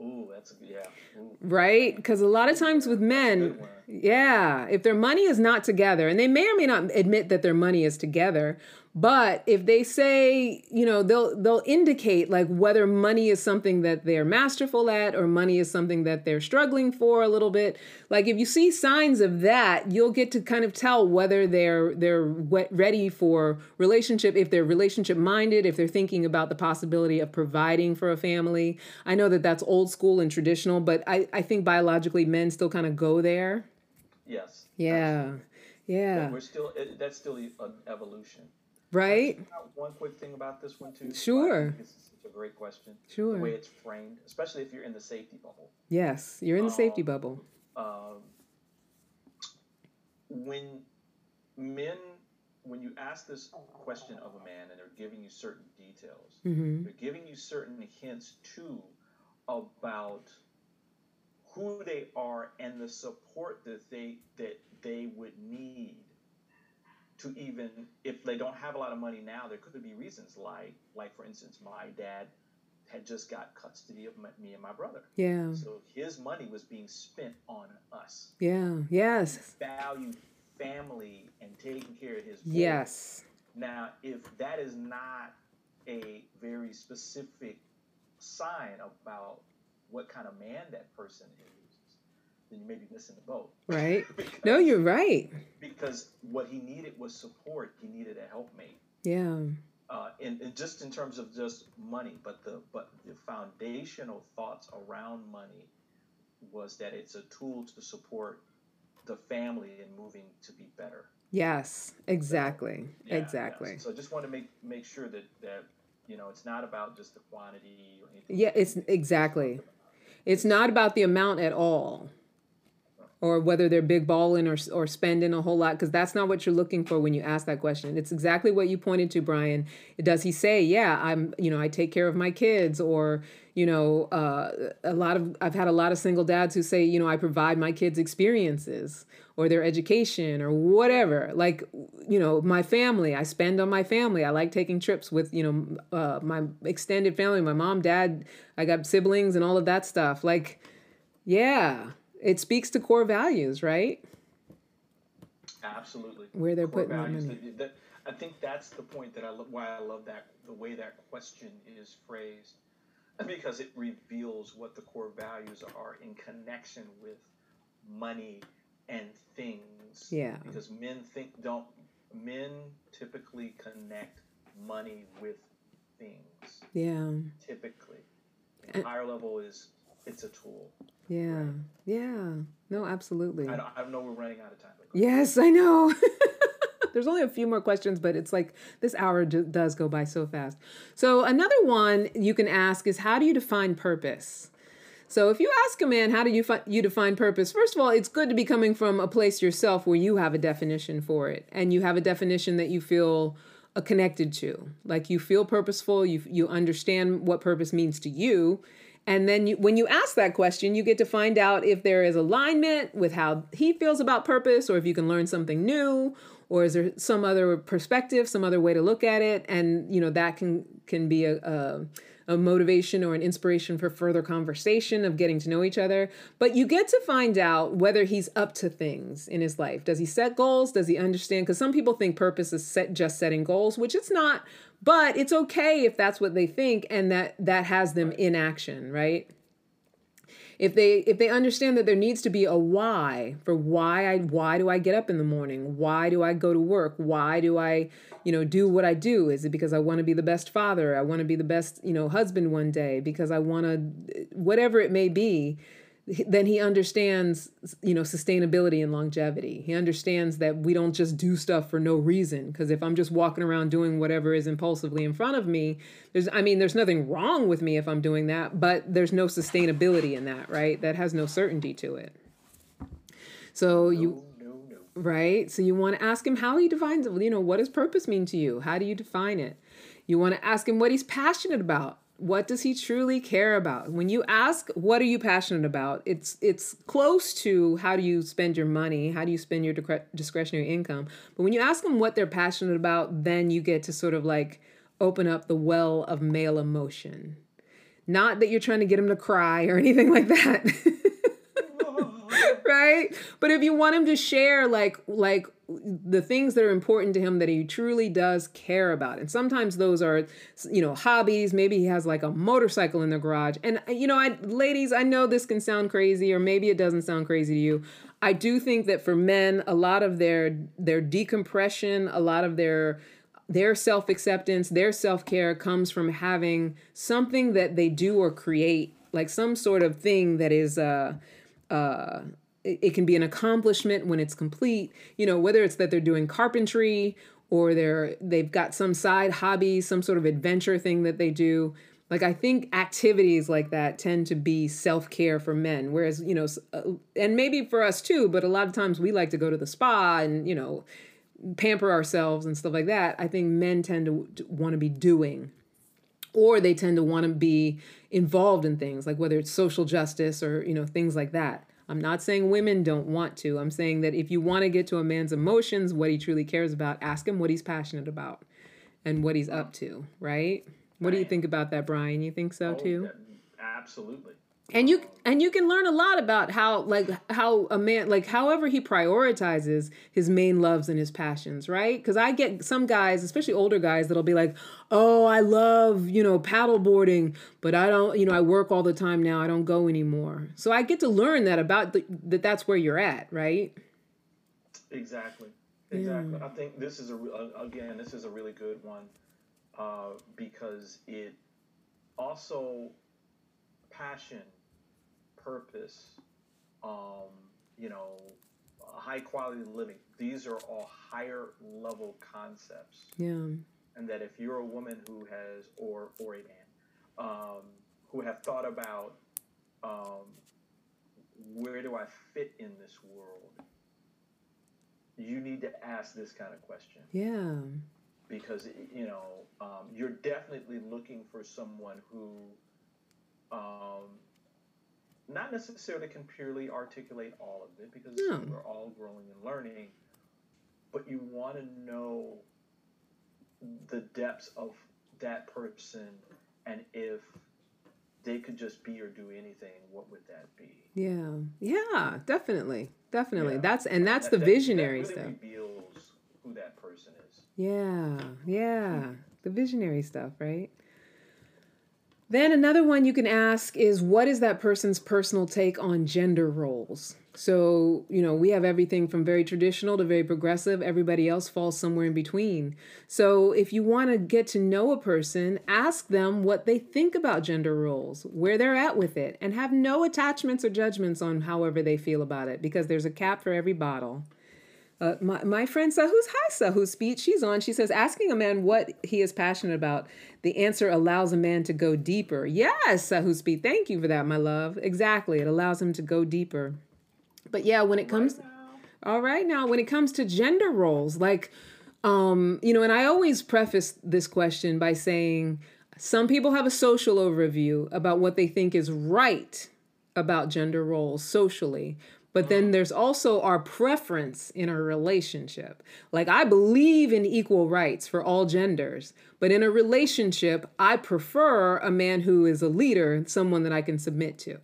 Ooh, that's, yeah. Ooh. Right? Because a lot of times with men, yeah, if their money is not together, and they may or may not admit that their money is together, but if they say, you know, they'll indicate like whether money is something that they're masterful at or money is something that they're struggling for a little bit. Like if you see signs of that, you'll get to kind of tell whether they're ready for relationship, if they're relationship minded, if they're thinking about the possibility of providing for a family. I know that that's old school and traditional, but I think biologically men still kind of go there. Yes. Yeah. Absolutely. Yeah. But that's still an evolution. Right. One quick thing about this one too. Sure. It's a great question. Sure. The way it's framed, especially if you're in the safety bubble. Yes, you're in the safety bubble. When you ask this question of a man and they're giving you certain details, they're giving you certain hints too about who they are and the support that they would need. To even if they don't have a lot of money now, there could be reasons like for instance, my dad had just got custody of me and my brother. Yeah. So his money was being spent on us. Yeah. Yes. Valued family and taking care of his boy. Yes. Now, if that is not a very specific sign about what kind of man that person is, then you may be missing the boat. Right. Because, no, you're right. Because what he needed was support. He needed a helpmate. Yeah. And just in terms of just money, but the foundational thoughts around money was that it's a tool to support the family in moving to be better. Yes, exactly. So, yeah, exactly. Yeah. So I just want to make sure that, you know, it's not about just the quantity or anything. Yeah, it's exactly. It's not about the amount at all. Or whether they're big balling or spending a whole lot, because that's not what you're looking for when you ask that question. It's exactly what you pointed to, Brian. Does he say, yeah, I take care of my kids, or, you know, I've had a lot of single dads who say, you know, I provide my kids experiences or their education or whatever. Like, you know, my family, I spend on my family. I like taking trips with, you know, my extended family, my mom, dad, I got siblings and all of that stuff. Like, yeah. It speaks to core values, right? Absolutely. Where they're putting their money. I think that's the point why I love that, the way that question is phrased, because it reveals what the core values are in connection with money and things. Yeah. Because men typically connect money with things. Yeah. Typically. And higher level is, it's a tool. Yeah. Right? Yeah. No, absolutely. I know we're running out of time. Yes, I know. There's only a few more questions, but it's like this hour does go by so fast. So another one you can ask is, how do you define purpose? So if you ask a man, how do you define purpose? First of all, it's good to be coming from a place yourself where you have a definition for it, and you have a definition that you feel connected to. Like you feel purposeful, you understand what purpose means to you. And then when you ask that question, you get to find out if there is alignment with how he feels about purpose, or if you can learn something new, or is there some other perspective, some other way to look at it. And, you know, that can be a motivation or an inspiration for further conversation of getting to know each other. But you get to find out whether he's up to things in his life. Does he set goals? Does he understand? Because some people think purpose is just setting goals, which it's not, but it's okay if that's what they think and that has them in action, right? If they understand that there needs to be a why for why do I get up in the morning? Why do I go to work? Why do I, do what I do? Is it because I want to be the best father? I want to be the best, husband one day, because I want to, whatever it may be, then he understands, sustainability and longevity. He understands that we don't just do stuff for no reason. Because if I'm just walking around doing whatever is impulsively in front of me, there's nothing wrong with me if I'm doing that, but there's no sustainability in that, right? That has no certainty to it. So no. Right? So you want to ask him how he defines it. What does purpose mean to you? How do you define it? You want to ask him what he's passionate about. What does he truly care about? When you ask, what are you passionate about? It's close to how do you spend your money? How do you spend your discretionary income? But when you ask them what they're passionate about, then you get to sort of like open up the well of male emotion. Not that you're trying to get him to cry or anything like that. Right? But if you want him to share like the things that are important to him that he truly does care about. And sometimes those are, hobbies. Maybe he has like a motorcycle in the garage. And, ladies, I know this can sound crazy, or maybe it doesn't sound crazy to you. I do think that for men, a lot of their decompression, a lot of their self-acceptance, their self-care comes from having something that they do or create, like some sort of thing that is, it can be an accomplishment when it's complete, whether it's that they're doing carpentry or they've got some side hobby, some sort of adventure thing that they do. Like, I think activities like that tend to be self-care for men, whereas, and maybe for us too, but a lot of times we like to go to the spa and, pamper ourselves and stuff like that. I think men tend to want to be doing, or they tend to want to be involved in things like whether it's social justice or, things like that. I'm not saying women don't want to. I'm saying that if you want to get to a man's emotions, what he truly cares about, ask him what he's passionate about and what he's up to, right? What do you think about that, Brian? You think so too? Absolutely. And you can learn a lot about how a man, however he prioritizes his main loves and his passions, right? Because I get some guys, especially older guys, that'll be like, oh, I love, paddle boarding, but I don't, I work all the time now. I don't go anymore. So I get to learn that about that's where you're at, right? Exactly. Yeah. I think this is a really good one because it also passion, purpose, high quality living. These are all higher level concepts. Yeah. And that if you're a woman who has, or a man, who have thought about, where do I fit in this world? You need to ask this kind of question. Yeah. Because, you're definitely looking for someone who, not necessarily can purely articulate all of it because we're all growing and learning, but you want to know the depths of that person, and if they could just be or do anything, what would that be? Yeah, definitely. Yeah. That's the visionary stuff. That really reveals who that person is. Yeah, the visionary stuff, right? Then another one you can ask is, what is that person's personal take on gender roles? So, you know, we have everything from very traditional to very progressive. Everybody else falls somewhere in between. So if you want to get to know a person, ask them what they think about gender roles, where they're at with it, and have no attachments or judgments on however they feel about it, because there's a cap for every bottle. My friend Sahu's Sahu's speech, she's on. She says, asking a man what he is passionate about, the answer allows a man to go deeper. Yes, Sahu's speech. Thank you for that, my love. Exactly. It allows him to go deeper. But yeah, when it comes, when it comes to gender roles, like, you know, and I always preface this question by saying some people have a social overview about what they think is right about gender roles socially. But then there's also our preference in a relationship. Like, I believe in equal rights for all genders, but in a relationship, I prefer a man who is a leader and someone that I can submit to.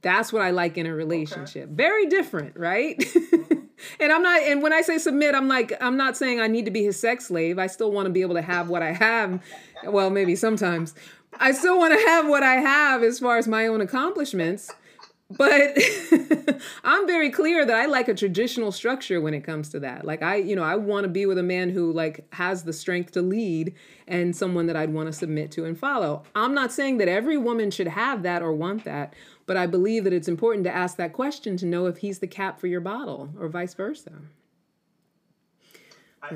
That's what I like in a relationship. Okay. Very different, right? And I'm not, and when I say submit, I'm like, I'm not saying I need to be his sex slave. I still want to be able to have what I have. Well, maybe sometimes. I still want to have what I have as far as my own accomplishments. But I'm very clear that I like a traditional structure when it comes to that. Like, I want to be with a man who, like, has the strength to lead and someone that I'd want to submit to and follow. I'm not saying that every woman should have that or want that, but I believe that it's important to ask that question to know if he's the cap for your bottle or vice versa. I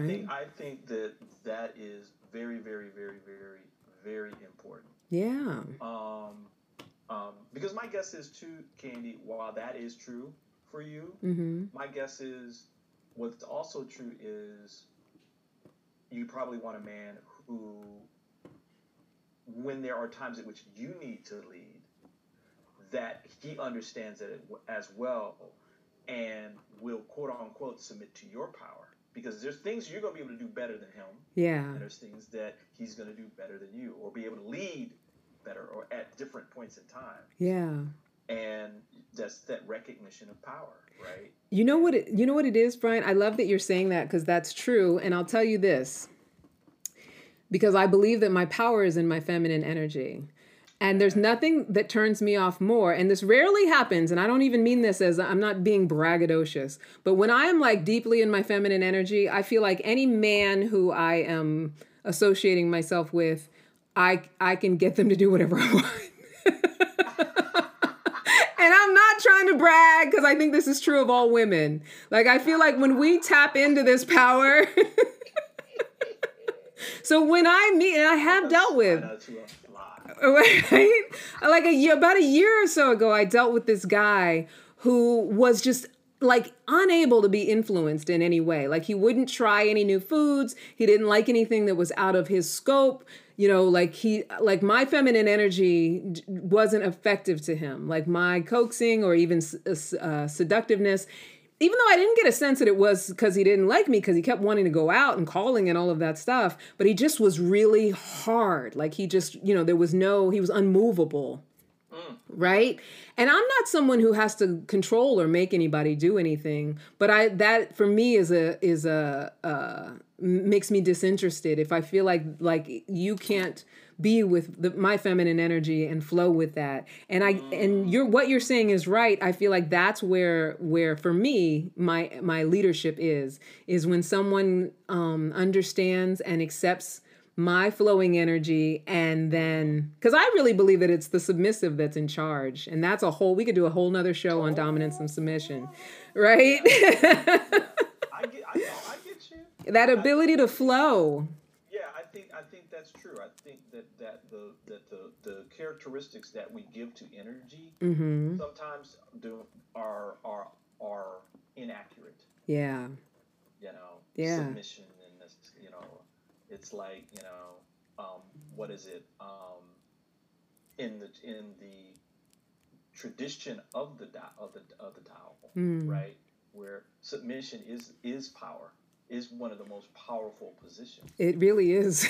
think that is very, very, very, very, very important. Yeah. Because my guess is too, Candy, while that is true for you, my guess is what's also true is you probably want a man who, when there are times at which you need to lead, that he understands it as well and will, quote unquote, submit to your power. Because there's things you're going to be able to do better than him. Yeah. And there's things that he's going to do better than you or be able to lead better or at different points in time. Yeah. And that's that recognition of power, right? You know what it is, Brian? I love that you're saying that because that's true. And I'll tell you this, because I believe that my power is in my feminine energy. And there's nothing that turns me off more. And this rarely happens. And I don't even mean this as I'm not being braggadocious. But when I am like deeply in my feminine energy, I feel like any man who I am associating myself with, I can get them to do whatever I want. And I'm not trying to brag because I think this is true of all women. Like, I feel like when we tap into this power. So when I meet, and I have dealt with, right? Like about a year or so ago, I dealt with this guy who was just like unable to be influenced in any way. Like, he wouldn't try any new foods. He didn't like anything that was out of his scope. You know, like my feminine energy wasn't effective to him. Like, my coaxing or even seductiveness, even though I didn't get a sense that it was because he didn't like me, because he kept wanting to go out and calling and all of that stuff. But he just was really hard. Like, he just, you know, he was unmovable. Right? And I'm not someone who has to control or make anybody do anything, but that for me is makes me disinterested if I feel like you can't be with my feminine energy and flow with that. And what you're saying is right. I feel like that's where for me my leadership is when someone understands and accepts my flowing energy, and then, because I really believe that it's the submissive that's in charge, and that's we could do a whole nother show on dominance and submission, right? I get you. That ability to flow. Yeah, I think that's true. I think that the characteristics that we give to energy sometimes are inaccurate. Yeah. You know. Yeah. Submission and this, you know. It's like, you know, what is it? In the tradition of the Tao, right? Where submission is power, is one of the most powerful positions. It really is.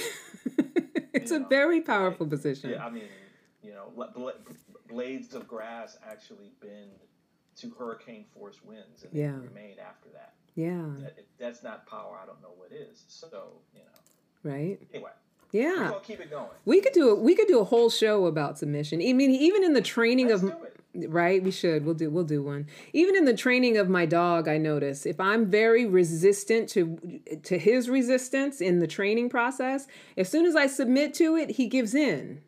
It's a very powerful position. Yeah, I mean, you know, blades of grass actually bend to hurricane force winds, and they remain after that. Yeah, that's not power. I don't know what is. So, you know. Right. Anyway. Yeah. We're gonna keep it going. We could do a whole show about submission. I mean, even in the training Let's of do it. Right? We should. We'll do one. Even in the training of my dog, I notice if I'm very resistant to his resistance in the training process, as soon as I submit to it, he gives in.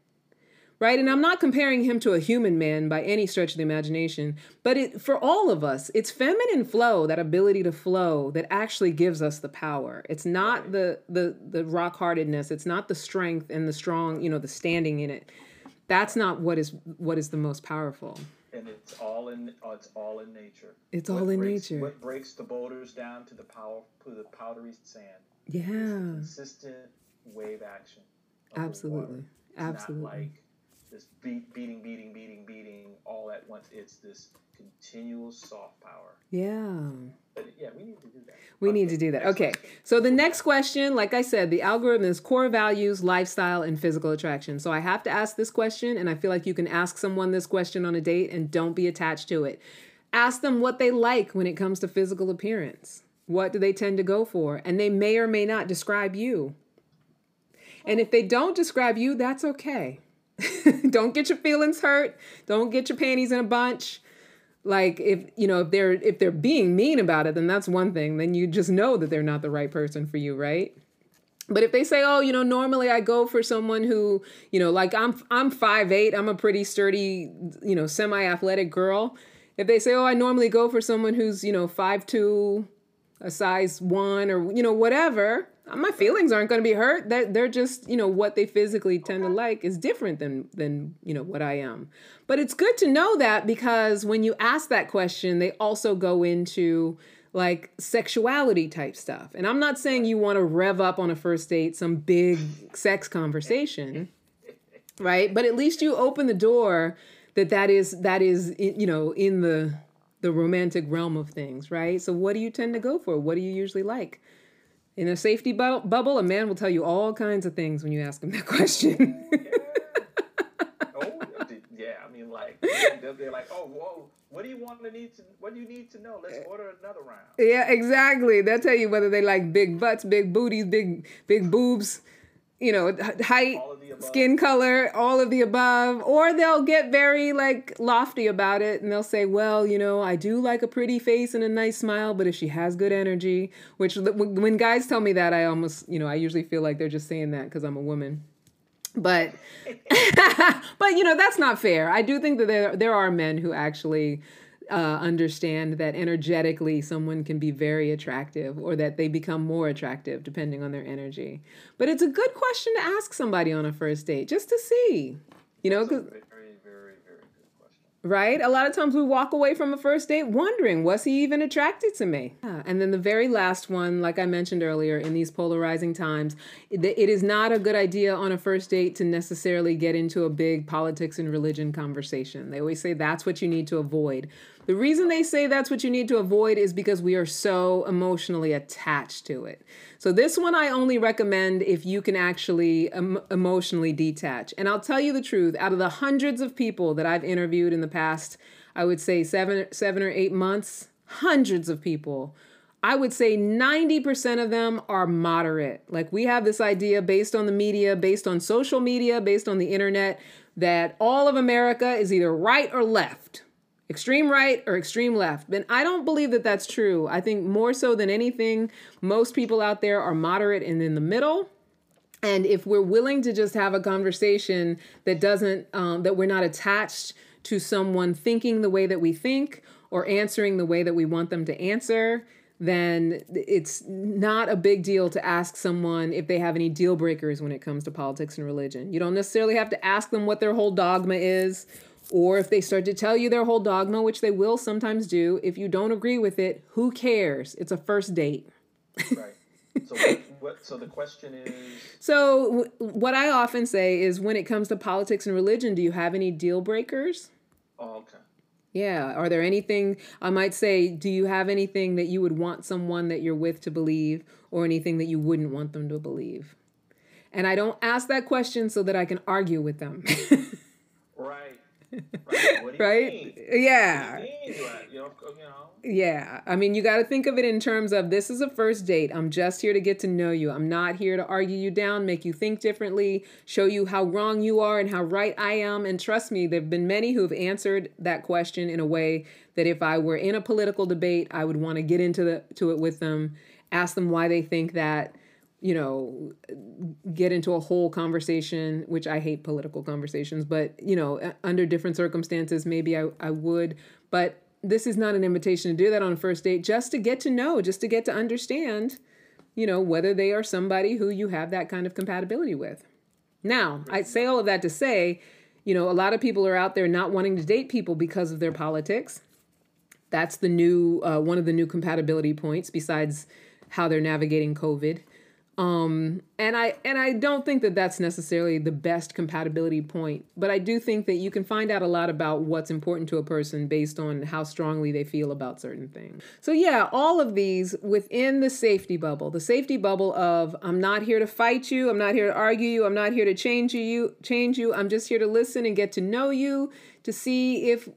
Right? And I'm not comparing him to a human man by any stretch of the imagination, but for all of us, it's feminine flow, that ability to flow, that actually gives us the power. It's not the rock-heartedness. It's not the strength and the strong, you know, the standing in it. That's not what is the most powerful. And it's all in nature. It's all in nature. What breaks the boulders down to the powdery sand. Yeah. Consistent wave action. Absolutely. Absolutely. Not like this beating all at once. It's this continual soft power. Yeah. But yeah, we need to do that. Okay. So the next question, like I said, the algorithm is core values, lifestyle, and physical attraction. So I have to ask this question, and I feel like you can ask someone this question on a date and don't be attached to it. Ask them what they like when it comes to physical appearance. What do they tend to go for? And they may or may not describe you. And if they don't describe you, that's okay. Don't get your feelings hurt. Don't get your panties in a bunch. Like if they're being mean about it, then that's one thing. Then you just know that they're not the right person for you, right? But if they say, oh, you know, normally I go for someone who, you know, like I'm 5'8", I'm a pretty sturdy, you know, semi-athletic girl. If they say, oh, I normally go for someone who's, you know, 5'2", a size 1, or, you know, whatever, my feelings aren't going to be hurt. They're just, you know, what they physically tend to like is different than, you know, what I am. But it's good to know that, because when you ask that question, they also go into like sexuality type stuff. And I'm not saying you want to rev up on a first date some big sex conversation, right? But at least you open the door that is, you know, in the romantic realm of things, right? So what do you tend to go for? What do you usually like? In a safety bubble, a man will tell you all kinds of things when you ask him that question. Yeah. Oh, yeah. I mean, like, they'll be like, oh, whoa, what do you need to know? Let's order another round. Yeah, exactly. They'll tell you whether they like big butts, big booties, big boobs, you know, height, skin color, all of the above. Or they'll get very like lofty about it, and they'll say, well, you know, I do like a pretty face and a nice smile, but if she has good energy, which when guys tell me that, I almost, you know, I usually feel like they're just saying that because I'm a woman. But, but, you know, that's not fair. I do think that there are men who actually understand that energetically someone can be very attractive, or that they become more attractive depending on their energy. But it's a good question to ask somebody on a first date, just to see, you know, because very, very, very good question. Right? A lot of times we walk away from a first date wondering, was he even attracted to me? Yeah. And then the very last one, like I mentioned earlier, in these polarizing times, it is not a good idea on a first date to necessarily get into a big politics and religion conversation. They always say that's what you need to avoid. The reason they say that's what you need to avoid is because we are so emotionally attached to it. So this one I only recommend if you can actually emotionally detach. And I'll tell you the truth, out of the hundreds of people that I've interviewed in the past, I would say seven or 8 months, hundreds of people, I would say 90% of them are moderate. Like, we have this idea based on the media, based on social media, based on the internet, that all of America is either right or left. Extreme right or extreme left. And I don't believe that that's true. I think more so than anything, most people out there are moderate and in the middle. And if we're willing to just have a conversation that doesn't, that we're not attached to someone thinking the way that we think or answering the way that we want them to answer, then it's not a big deal to ask someone if they have any deal breakers when it comes to politics and religion. You don't necessarily have to ask them what their whole dogma is. Or if they start to tell you their whole dogma, which they will sometimes do, if you don't agree with it, who cares? It's a first date. Right. So so the question is... So what I often say is, when it comes to politics and religion, do you have any deal breakers? Oh, okay. Yeah. Are there anything, I might say, do you have anything that you would want someone that you're with to believe, or anything that you wouldn't want them to believe? And I don't ask that question so that I can argue with them. Right. Right? What do right? you mean? Yeah. Yeah. I mean, you got to think of it in terms of, this is a first date. I'm just here to get to know you. I'm not here to argue you down, make you think differently, show you how wrong you are and how right I am. And trust me, there've been many who've answered that question in a way that if I were in a political debate, I would want to get into it with them, ask them why they think that, you know, get into a whole conversation, which I hate political conversations, but, you know, under different circumstances, maybe I would. But this is not an invitation to do that on a first date, just to get to know, just to get to understand, you know, whether they are somebody who you have that kind of compatibility with. Now, I say all of that to say, you know, a lot of people are out there not wanting to date people because of their politics. That's the new, one of the new compatibility points, besides how they're navigating COVID. And I don't think that that's necessarily the best compatibility point, but I do think that you can find out a lot about what's important to a person based on how strongly they feel about certain things. So yeah, all of these within the safety bubble of, I'm not here to fight you. I'm not here to argue you. I'm not here to change you. I'm just here to listen and get to know you, to see if,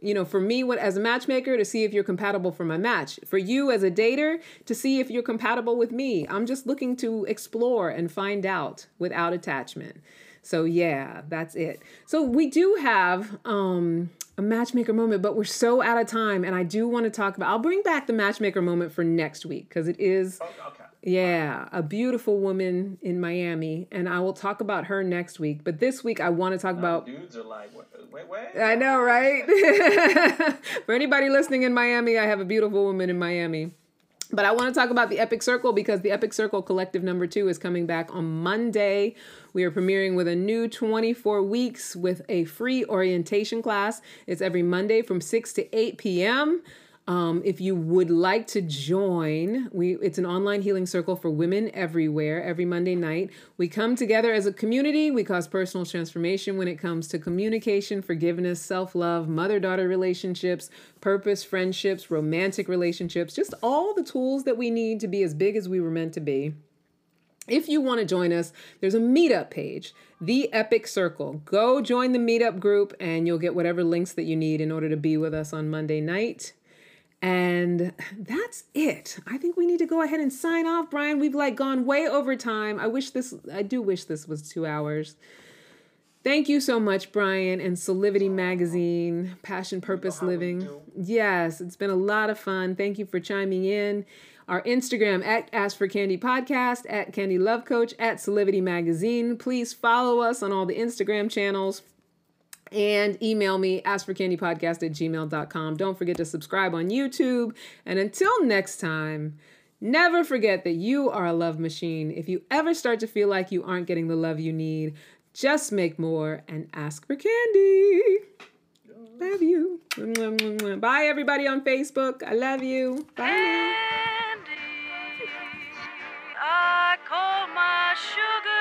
you know, for me, what as a matchmaker, to see if you're compatible for my match. For you as a dater, to see if you're compatible with me. I'm just looking to explore and find out without attachment. So yeah, that's it. So we do have a matchmaker moment, but we're so out of time. And I do want to talk about, I'll bring back the matchmaker moment for next week, because it is, okay. Yeah, a beautiful woman in Miami, and I will talk about her next week. But this week, I want to talk about... Dudes are like, wait. I know, right? For anybody listening in Miami, I have a beautiful woman in Miami. But I want to talk about The Epic Circle, because The Epic Circle Collective number 2 is coming back on Monday. We are premiering with a new 24 weeks with a free orientation class. It's every Monday from 6 to 8 p.m., if you would like to join, it's an online healing circle for women everywhere. Every Monday night, we come together as a community. We cause personal transformation when it comes to communication, forgiveness, self-love, mother-daughter relationships, purpose, friendships, romantic relationships, just all the tools that we need to be as big as we were meant to be. If you want to join us, there's a meetup page, The Epic Circle. Go join the meetup group and you'll get whatever links that you need in order to be with us on Monday night. And that's it. I think we need to go ahead and sign off, Brian. We've gone way over time. I do wish this was 2 hours. Thank you so much, Brian, and Solivity Magazine, Passion, Purpose, Living. Yes, it's been a lot of fun. Thank you for chiming in. Our Instagram at Ask for Candy Podcast, at Candy Love Coach, at Solivity Magazine. Please follow us on all the Instagram channels. And email me, askforcandypodcast@gmail.com. Don't forget to subscribe on YouTube. And until next time, never forget that you are a love machine. If you ever start to feel like you aren't getting the love you need, just make more and ask for candy. Love you. Bye, everybody on Facebook. I love you. Bye. Candy, I call my sugar.